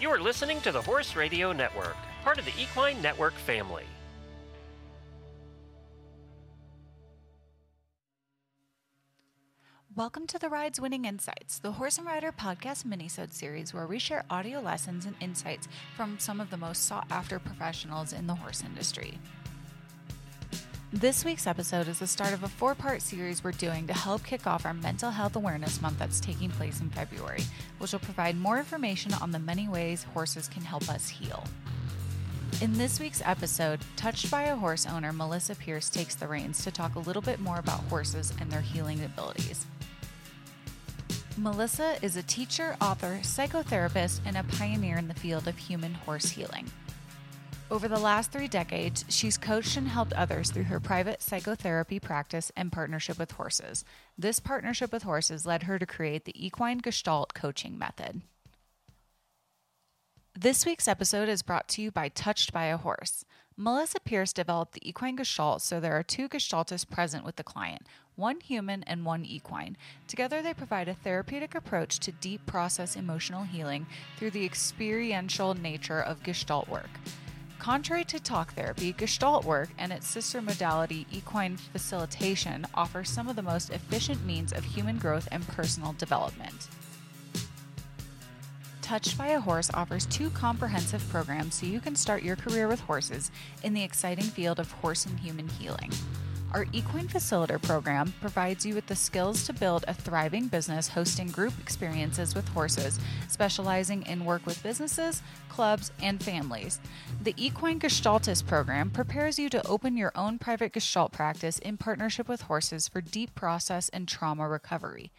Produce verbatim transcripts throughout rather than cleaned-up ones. You are listening to the Horse Radio Network, part of the Equine Network family. Welcome to The Ride's Winning Insights, the Horse and Rider podcast minisode series where we share audio lessons and insights from some of the most sought-after professionals in the horse industry. This week's episode is the start of a four-part series we're doing to help kick off our Mental Health Awareness Month that's taking place in February, which will provide more information on the many ways horses can help us heal. In this week's episode, Touched by a Horse owner Melisa Pearce takes the reins to talk a little bit more about horses and their healing abilities. Melisa is a teacher, author, psychotherapist, and a pioneer in the field of human horse healing. Over the last three decades, she's coached and helped others through her private psychotherapy practice and partnership with horses. This partnership with horses led her to create the Equine Gestalt coaching method. This week's episode is brought to you by Touched by a Horse. Melisa Pearce developed the equine gestalt, so there are two gestaltists present with the client, one human and one equine. Together, they provide a therapeutic approach to deep process emotional healing through the experiential nature of gestalt work. Contrary to talk therapy, gestalt work and its sister modality, equine facilitation, offer some of the most efficient means of human growth and personal development. Touched by a Horse offers two comprehensive programs so you can start your career with horses in the exciting field of horse and human healing. Our Equine Facilitator Program provides you with the skills to build a thriving business hosting group experiences with horses, specializing in work with businesses, clubs, and families. The Equine Gestaltist Program prepares you to open your own private gestalt practice in partnership with horses for deep process and trauma recovery.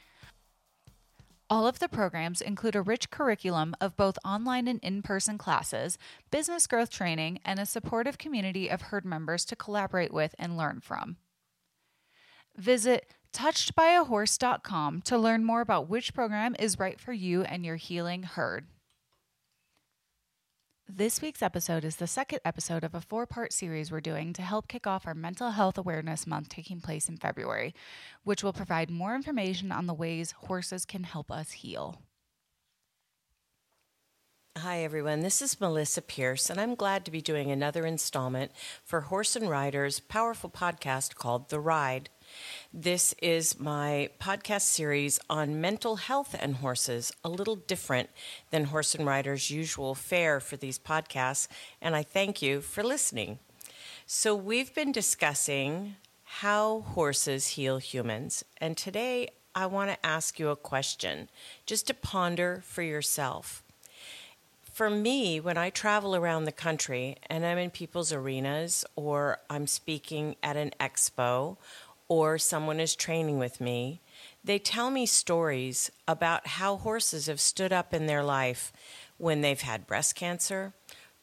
All of the programs include a rich curriculum of both online and in-person classes, business growth training, and a supportive community of herd members to collaborate with and learn from. Visit touched by a horse dot com to learn more about which program is right for you and your healing herd. This week's episode is the second episode of a four-part series we're doing to help kick off our Mental Health Awareness Month taking place in February, which will provide more information on the ways horses can help us heal. Hi, everyone. This is Melisa Pearce, and I'm glad to be doing another installment for Horse and Rider's powerful podcast called The Ride. This is my podcast series on mental health and horses, a little different than Horse and Rider's usual fare for these podcasts, and I thank you for listening. So we've been discussing how horses heal humans, and today I want to ask you a question, just to ponder for yourself. For me, when I travel around the country and I'm in people's arenas or I'm speaking at an expo or someone is training with me, they tell me stories about how horses have stood up in their life when they've had breast cancer,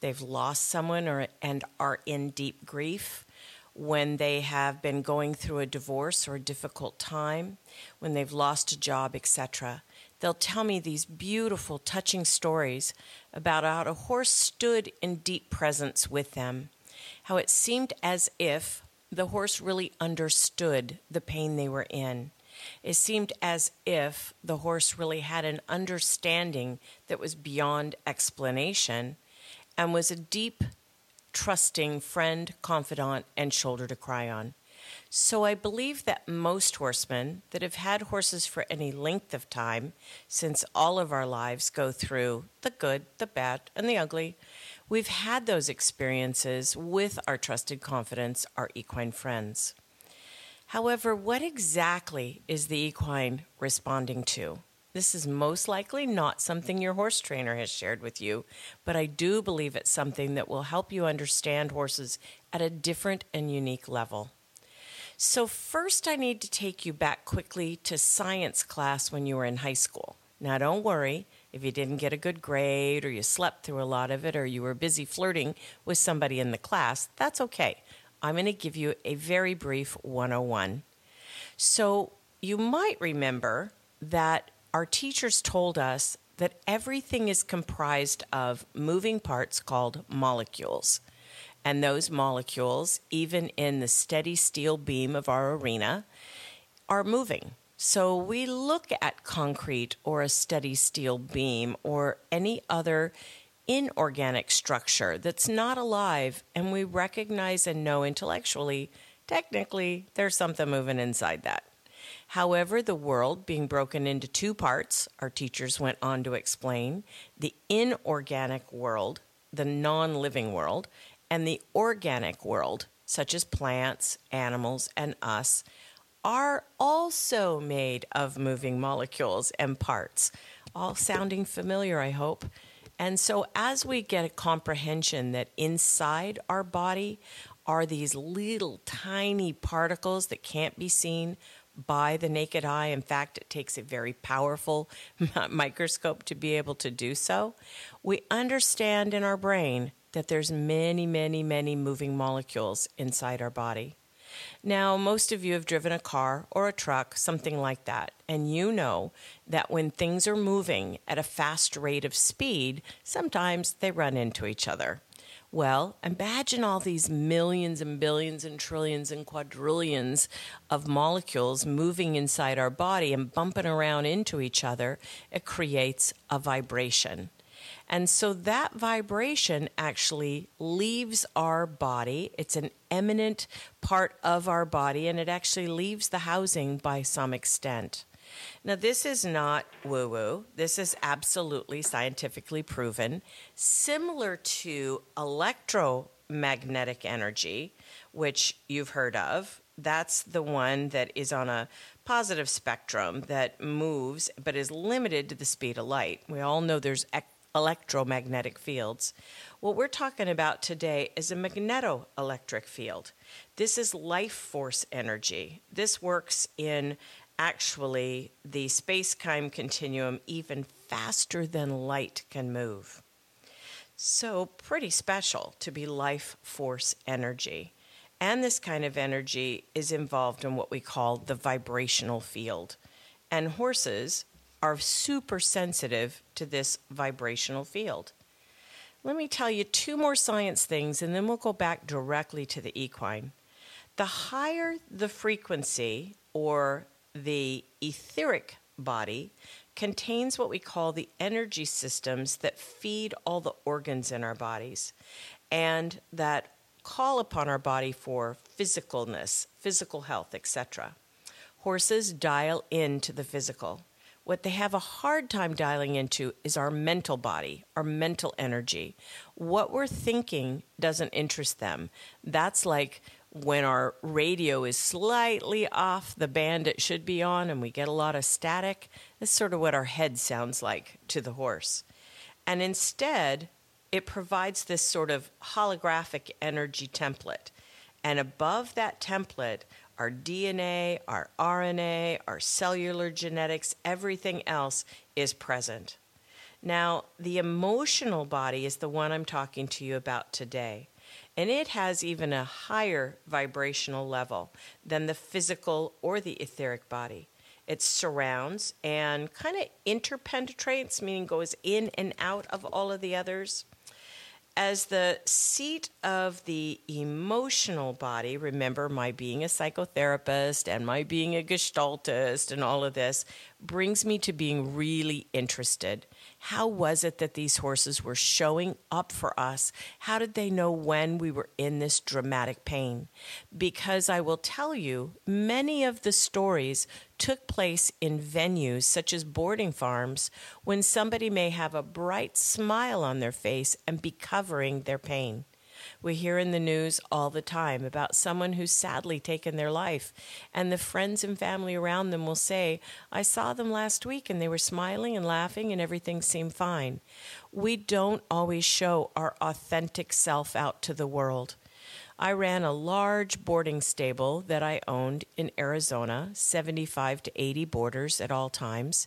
they've lost someone or and are in deep grief, when they have been going through a divorce or a difficult time, when they've lost a job, et cetera. They'll tell me these beautiful, touching stories about how a horse stood in deep presence with them, how it seemed as if the horse really understood the pain they were in. It seemed as if the horse really had an understanding that was beyond explanation and was a deep, trusting friend, confidant, and shoulder to cry on. So I believe that most horsemen that have had horses for any length of time, since all of our lives go through the good, the bad, and the ugly, we've had those experiences with our trusted confidants, our equine friends. However, what exactly is the equine responding to? This is most likely not something your horse trainer has shared with you, but I do believe it's something that will help you understand horses at a different and unique level. So first, I need to take you back quickly to science class when you were in high school. Now, don't worry if you didn't get a good grade or you slept through a lot of it or you were busy flirting with somebody in the class. That's okay. I'm going to give you a very brief one oh one. So you might remember that our teachers told us that everything is comprised of moving parts called molecules. And those molecules, even in the steady steel beam of our arena, are moving. So we look at concrete or a steady steel beam or any other inorganic structure that's not alive, and we recognize and know intellectually, technically, there's something moving inside that. However, the world being broken into two parts, our teachers went on to explain, the inorganic world, the non-living world, and the organic world, such as plants, animals, and us, are also made of moving molecules and parts. All sounding familiar, I hope. And so as we get a comprehension that inside our body are these little tiny particles that can't be seen by the naked eye. In fact, it takes a very powerful microscope to be able to do so. We understand in our brain that there's many, many, many moving molecules inside our body. Now, most of you have driven a car or a truck, something like that, and you know that when things are moving at a fast rate of speed, sometimes they run into each other. Well, imagine all these millions and billions and trillions and quadrillions of molecules moving inside our body and bumping around into each other. It creates a vibration. And so that vibration actually leaves our body. It's an eminent part of our body, and it actually leaves the housing by some extent. Now, this is not woo-woo. This is absolutely scientifically proven, similar to electromagnetic energy, which you've heard of. That's the one that is on a positive spectrum that moves but is limited to the speed of light. We all know there's ec- electromagnetic fields. What we're talking about today is a magnetoelectric field. This is life force energy. This works in actually the space-time continuum even faster than light can move. So pretty special to be life force energy. And this kind of energy is involved in what we call the vibrational field. And horses are super sensitive to this vibrational field. Let me tell you two more science things, and then we'll go back directly to the equine. The higher the frequency, or the etheric body, contains what we call the energy systems that feed all the organs in our bodies, and that call upon our body for physicalness, physical health, et cetera. Horses dial into the physical. What they have a hard time dialing into is our mental body, our mental energy. What we're thinking doesn't interest them. That's like when our radio is slightly off the band it should be on and we get a lot of static. That's sort of what our head sounds like to the horse. And instead, it provides this sort of holographic energy template. And above that template, our D N A, our R N A, our cellular genetics, everything else is present. Now, the emotional body is the one I'm talking to you about today. And it has even a higher vibrational level than the physical or the etheric body. It surrounds and kind of interpenetrates, meaning goes in and out of all of the others. As the seat of the emotional body, remember my being a psychotherapist and my being a gestaltist and all of this brings me to being really interested. How was it that these horses were showing up for us? How did they know when we were in this dramatic pain? Because I will tell you, many of the stories took place in venues such as boarding farms when somebody may have a bright smile on their face and be covering their pain. We hear in the news all the time about someone who's sadly taken their life, and the friends and family around them will say, I saw them last week and they were smiling and laughing and everything seemed fine. We don't always show our authentic self out to the world. I ran a large boarding stable that I owned in Arizona, seventy-five to eighty boarders at all times,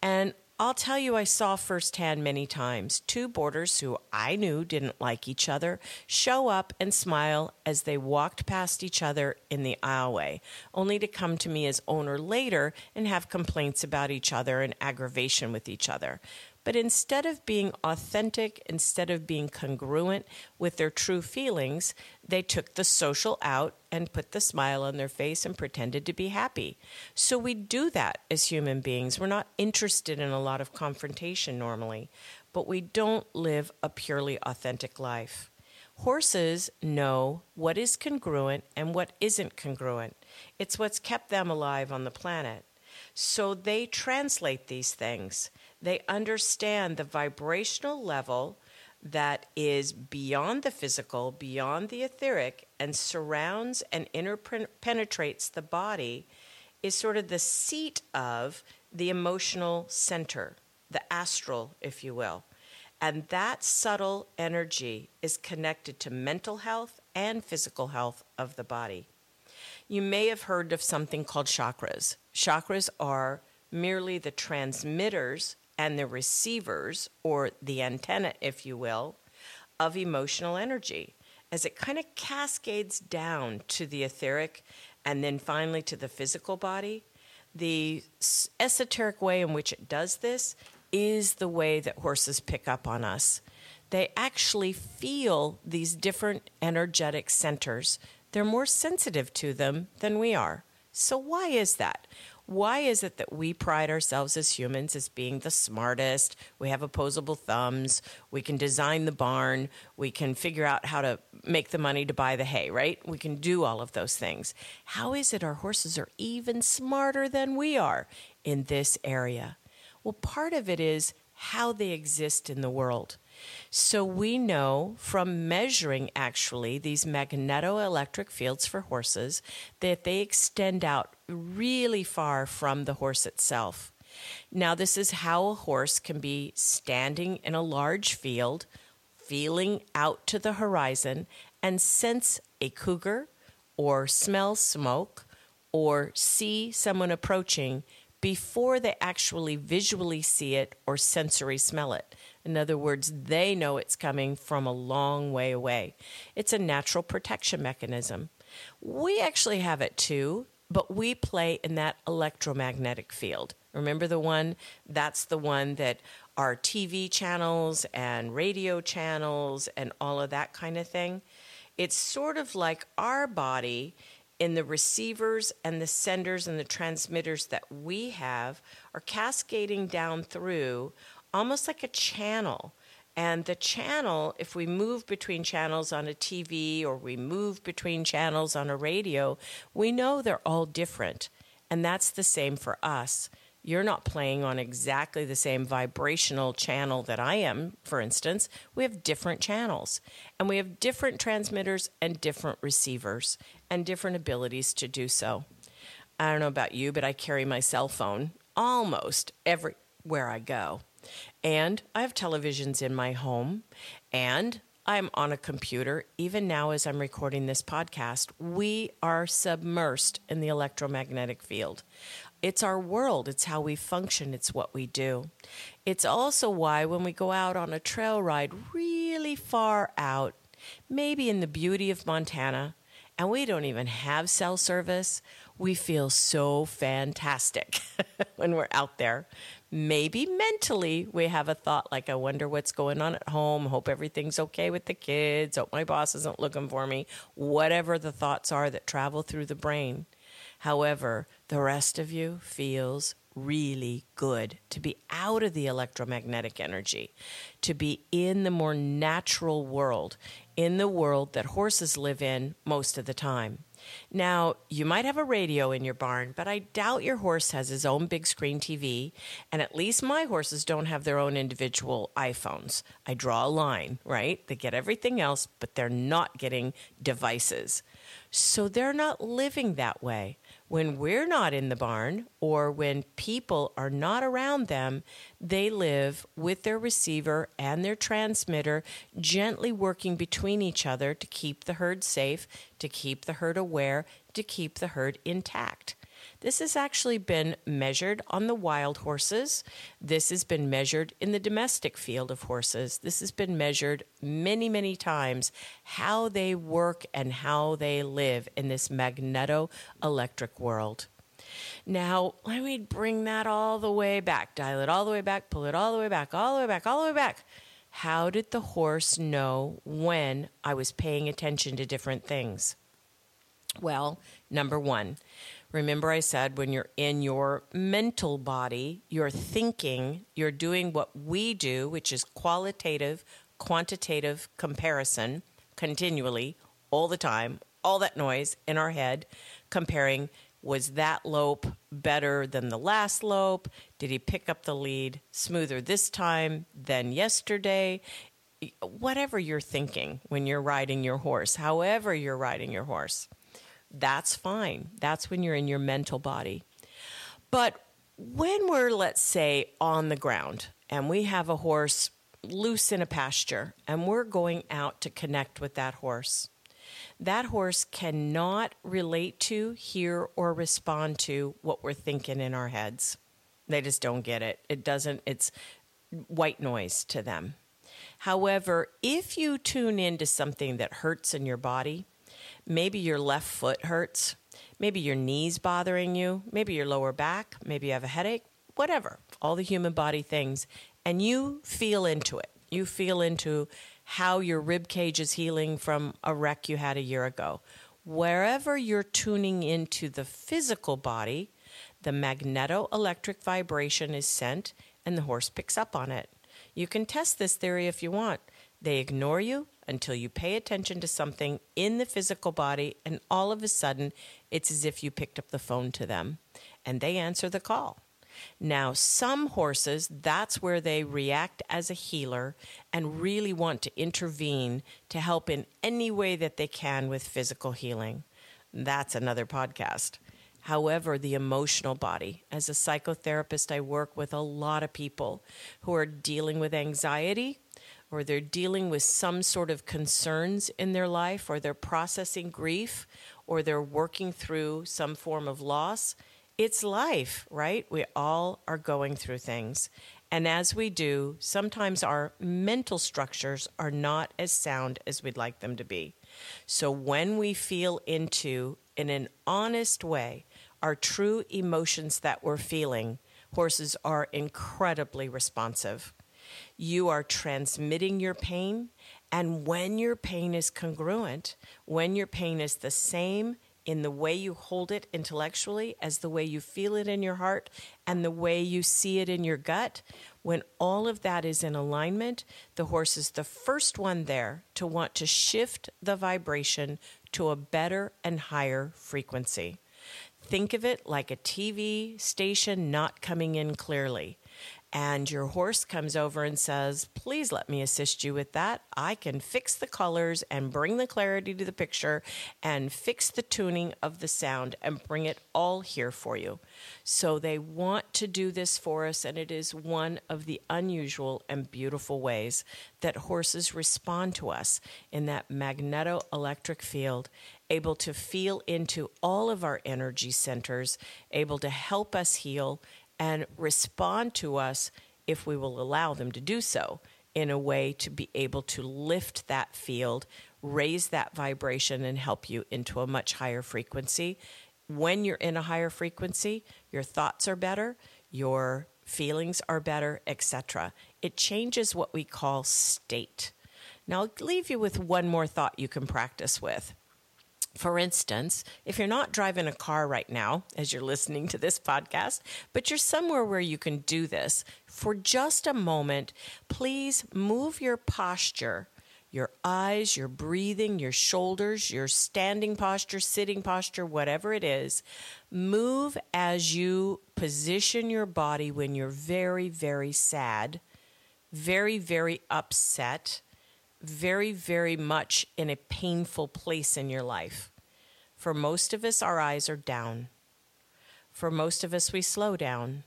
and I'll tell you, I saw firsthand many times two boarders who I knew didn't like each other show up and smile as they walked past each other in the aisleway, only to come to me as owner later and have complaints about each other and aggravation with each other. But instead of being authentic, instead of being congruent with their true feelings, they took the social out and put the smile on their face and pretended to be happy. So we do that as human beings. We're not interested in a lot of confrontation normally. but we don't live a purely authentic life. Horses know what is congruent and what isn't congruent. It's what's kept them alive on the planet. So they translate these things. They understand the vibrational level that is beyond the physical, beyond the etheric, and surrounds and interpenetrates the body, is sort of the seat of the emotional center, the astral, if you will. And that subtle energy is connected to mental health and physical health of the body. You may have heard of something called chakras. Chakras are merely the transmitters and the receivers, or the antenna, if you will, of emotional energy, as it kind of cascades down to the etheric and then finally to the physical body. The esoteric way in which it does this is the way that horses pick up on us. They actually feel these different energetic centers. They're more sensitive to them than we are. So why is that? Why is it that we pride ourselves as humans as being the smartest? We have opposable thumbs. We can design the barn. We can figure out how to make the money to buy the hay, right? We can do all of those things. How is it our horses are even smarter than we are in this area? Well, part of it is how they exist in the world. So we know from measuring actually these magnetoelectric fields for horses that they extend out really far from the horse itself. Now, this is how a horse can be standing in a large field, feeling out to the horizon, and sense a cougar or smell smoke or see someone approaching before they actually visually see it or sensory smell it. In other words, they know it's coming from a long way away. It's a natural protection mechanism. We actually have it too, but we play in that electromagnetic field. Remember the one? That's the one that our T V channels and radio channels and all of that kind of thing. It's sort of like our body in the receivers and the senders and the transmitters that we have are cascading down through almost like a channel. And the channel, if we move between channels on a T V or we move between channels on a radio, we know they're all different. And that's the same for us. You're not playing on exactly the same vibrational channel that I am, for instance. We have different channels, and we have different transmitters and different receivers and different abilities to do so. I don't know about you, but I carry my cell phone almost everywhere I go. And I have televisions in my home, and I'm on a computer. Even now as I'm recording this podcast, we are submersed in the electromagnetic field. It's our world. It's how we function. It's what we do. It's also why when we go out on a trail ride really far out, maybe in the beauty of Montana, and we don't even have cell service, we feel so fantastic when we're out there. Maybe mentally we have a thought like, I wonder what's going on at home. Hope everything's okay with the kids. Hope my boss isn't looking for me. Whatever the thoughts are that travel through the brain. However, the rest of you feels really good to be out of the electromagnetic energy, to be in the more natural world, in the world that horses live in most of the time. Now, you might have a radio in your barn, but I doubt your horse has his own big screen T V, and at least my horses don't have their own individual iPhones. I draw a line, right? They get everything else, but they're not getting devices. So they're not living that way. When we're not in the barn or when people are not around them, they live with their receiver and their transmitter gently working between each other to keep the herd safe, to keep the herd aware, to keep the herd intact. This has actually been measured on the wild horses. This has been measured in the domestic field of horses. This has been measured many, many times, how they work and how they live in this magneto-electric world. Now, let me bring that all the way back, dial it all the way back, pull it all the way back, all the way back, all the way back. How did the horse know when I was paying attention to different things? Well, number one, Remember I said when you're in your mental body, you're thinking, you're doing what we do, which is qualitative, quantitative comparison continually, all the time, all that noise in our head, comparing, was that lope better than the last lope? Did he pick up the lead smoother this time than yesterday? Whatever you're thinking when you're riding your horse, however you're riding your horse. That's fine. That's when you're in your mental body. But when we're, let's say, on the ground and we have a horse loose in a pasture and we're going out to connect with that horse, that horse cannot relate to, hear, or respond to what we're thinking in our heads. They just don't get it. It doesn't, it's white noise to them. However, if you tune into something that hurts in your body, maybe your left foot hurts, maybe your knee's bothering you, maybe your lower back, maybe you have a headache, whatever, all the human body things, and you feel into it. You feel into how your rib cage is healing from a wreck you had a year ago. Wherever you're tuning into the physical body, the magneto-electric vibration is sent and the horse picks up on it. You can test this theory if you want. They ignore you until you pay attention to something in the physical body, and all of a sudden, it's as if you picked up the phone to them, and they answer the call. Now, some horses, that's where they react as a healer and really want to intervene to help in any way that they can with physical healing. That's another podcast. However, the emotional body, as a psychotherapist, I work with a lot of people who are dealing with anxiety, or they're dealing with some sort of concerns in their life, or they're processing grief, or they're working through some form of loss. It's life, right? We all are going through things. And as we do, sometimes our mental structures are not as sound as we'd like them to be. So when we feel into, in an honest way, our true emotions that we're feeling, horses are incredibly responsive. You are transmitting your pain, and when your pain is congruent, when your pain is the same in the way you hold it intellectually as the way you feel it in your heart and the way you see it in your gut, when all of that is in alignment, the horse is the first one there to want to shift the vibration to a better and higher frequency. Think of it like a T V station not coming in clearly. And your horse comes over and says, please let me assist you with that. I can fix the colors and bring the clarity to the picture and fix the tuning of the sound and bring it all here for you. So they want to do this for us, and it is one of the unusual and beautiful ways that horses respond to us in that magneto-electric field, able to feel into all of our energy centers, able to help us heal and respond to us if we will allow them to do so in a way to be able to lift that field, raise that vibration, and help you into a much higher frequency. When you're in a higher frequency, your thoughts are better, your feelings are better, et cetera. It changes what we call state. Now, I'll leave you with one more thought you can practice with. For instance, if you're not driving a car right now as you're listening to this podcast, but you're somewhere where you can do this, for just a moment, please move your posture, your eyes, your breathing, your shoulders, your standing posture, sitting posture, whatever it is. Move as you position your body when you're very, very sad, very, very upset, very, very much in a painful place in your life. For most of us, our eyes are down. For most of us, we slow down.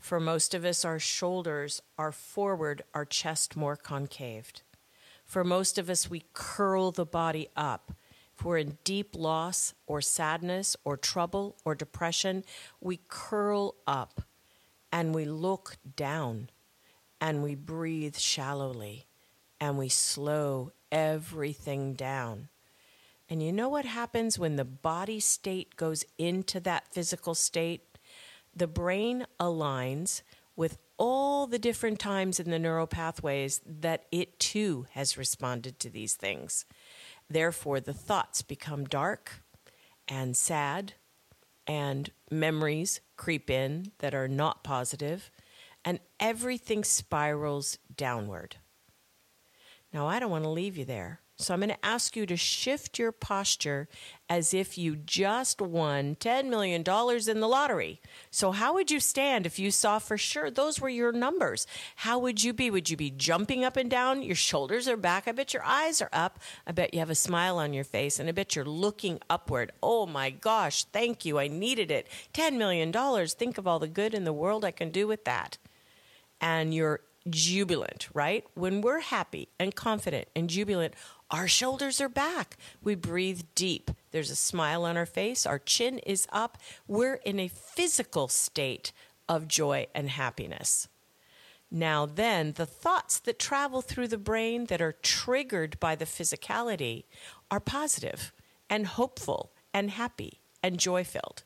For most of us, our shoulders are forward, our chest more concaved. For most of us, we curl the body up. If we're in deep loss or sadness or trouble or depression, we curl up and we look down and we breathe shallowly. And we slow everything down. And you know what happens when the body state goes into that physical state? The brain aligns with all the different times in the neural pathways that it too has responded to these things. Therefore, the thoughts become dark and sad and memories creep in that are not positive, and everything spirals downward. Now, I don't want to leave you there. So I'm going to ask you to shift your posture as if you just won ten million dollars in the lottery. So how would you stand if you saw for sure those were your numbers? How would you be? Would you be jumping up and down? Your shoulders are back. I bet your eyes are up. I bet you have a smile on your face, and I bet you're looking upward. Oh my gosh, thank you. I needed it. ten million dollars. Think of all the good in the world I can do with that. And you're jubilant, right? When we're happy and confident and jubilant, our shoulders are back. We breathe deep. There's a smile on our face. Our chin is up. We're in a physical state of joy and happiness. Now then, the thoughts that travel through the brain that are triggered by the physicality are positive and hopeful and happy and joy-filled.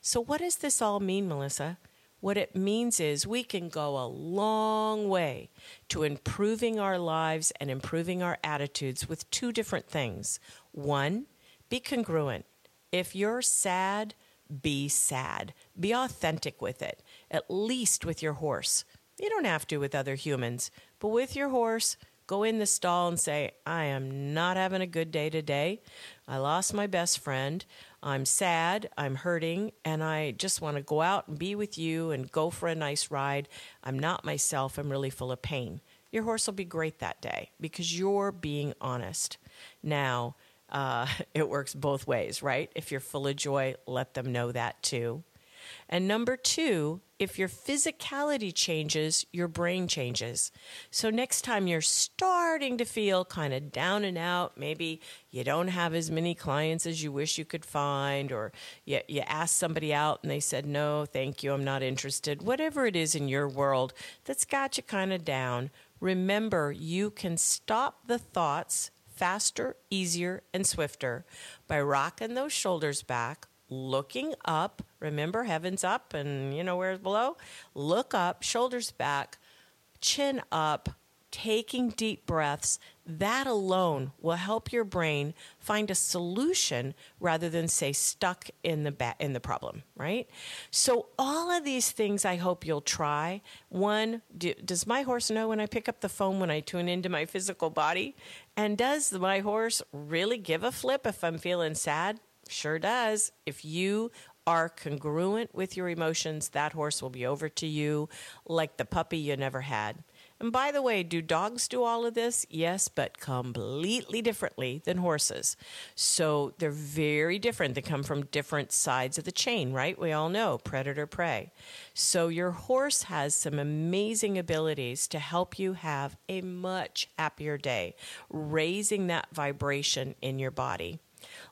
So what does this all mean, Melisa? What it means is we can go a long way to improving our lives and improving our attitudes with two different things. One, be congruent. If you're sad, be sad. Be authentic with it, at least with your horse. You don't have to with other humans, but with your horse, go in the stall and say, I am not having a good day today. I lost my best friend. I'm sad, I'm hurting, and I just want to go out and be with you and go for a nice ride. I'm not myself, I'm really full of pain. Your horse will be great that day because you're being honest. Now, uh, it works both ways, right? If you're full of joy, let them know that too. And number two, if your physicality changes, your brain changes. So next time you're starting to feel kind of down and out, maybe you don't have as many clients as you wish you could find, or you, you asked somebody out and they said, no, thank you, I'm not interested. Whatever it is in your world that's got you kind of down, remember you can stop the thoughts faster, easier, and swifter by rocking those shoulders back, looking up. Remember, heaven's up and you know where's below. Look up, shoulders back, chin up, taking deep breaths. That alone will help your brain find a solution rather than say stuck in the ba- in the problem, right? So all of these things I hope you'll try. One, do, does my horse know when I pick up the phone when I tune into my physical body? And does my horse really give a flip if I'm feeling sad? Sure does. If you are congruent with your emotions, that horse will be over to you like the puppy you never had. And by the way, do dogs do all of this? Yes, but completely differently than horses. So they're very different. They come from different sides of the chain, right? We all know predator, prey. So your horse has some amazing abilities to help you have a much happier day, raising that vibration in your body.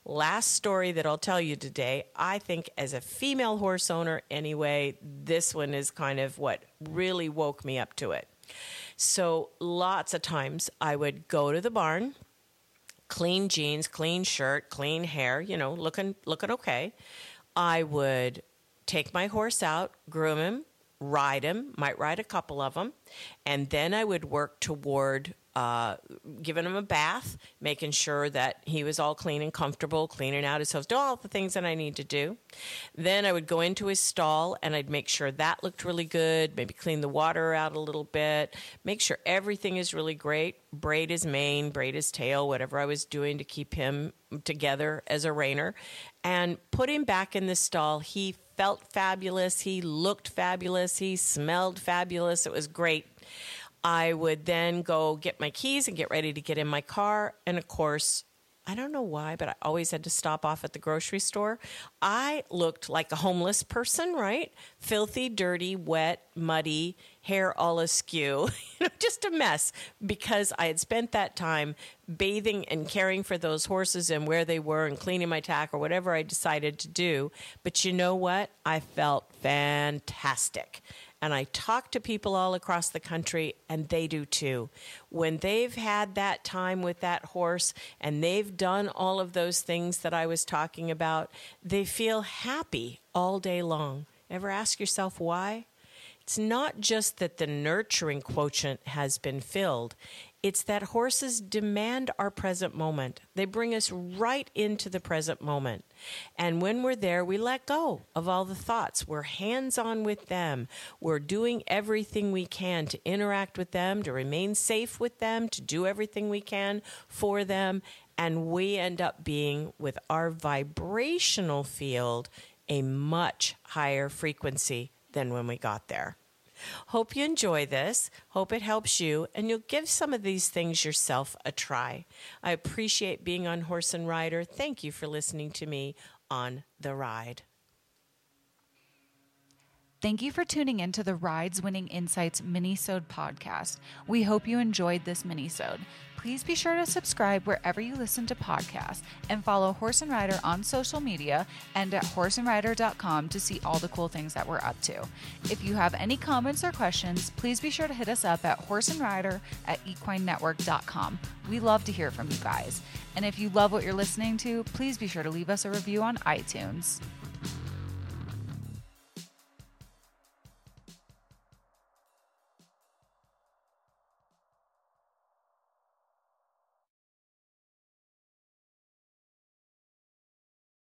Last story that I'll tell you today, I think as a female horse owner anyway, this one is kind of what really woke me up to it. So lots of times I would go to the barn, clean jeans, clean shirt, clean hair, you know, looking looking okay. I would take my horse out, groom him, ride him, might ride a couple of them, and then I would work toward Uh, giving him a bath, making sure that he was all clean and comfortable, cleaning out his hooves, doing all the things that I need to do. Then I would go into his stall and I'd make sure that looked really good, maybe clean the water out a little bit, make sure everything is really great, braid his mane, braid his tail, whatever I was doing to keep him together as a reiner, and put him back in the stall. He felt fabulous. He looked fabulous. He smelled fabulous. It was great. I would then go get my keys and get ready to get in my car. And of course, I don't know why, but I always had to stop off at the grocery store. I looked like a homeless person, right? Filthy, dirty, wet, muddy, hair all askew, you know, just a mess because I had spent that time bathing and caring for those horses and where they were and cleaning my tack or whatever I decided to do. But you know what? I felt fantastic. And I talk to people all across the country, and they do too. When they've had that time with that horse and they've done all of those things that I was talking about, they feel happy all day long. Ever ask yourself why? It's not just that the nurturing quotient has been filled. It's that horses demand our present moment. They bring us right into the present moment. And when we're there, we let go of all the thoughts. We're hands-on with them. We're doing everything we can to interact with them, to remain safe with them, to do everything we can for them. And we end up being, with our vibrational field, a much higher frequency than when we got there. Hope you enjoy this. Hope it helps you, and you'll give some of these things yourself a try. I appreciate being on Horse and Rider. Thank you for listening to me on The Ride. Thank you for tuning in to the Ride's Winning Insights Minisode podcast. We hope you enjoyed this minisode. Please be sure to subscribe wherever you listen to podcasts and follow Horse and Rider on social media and at horse and rider dot com to see all the cool things that we're up to. If you have any comments or questions, please be sure to hit us up at horse and rider at equine network dot com. We love to hear from you guys. And if you love what you're listening to, please be sure to leave us a review on iTunes.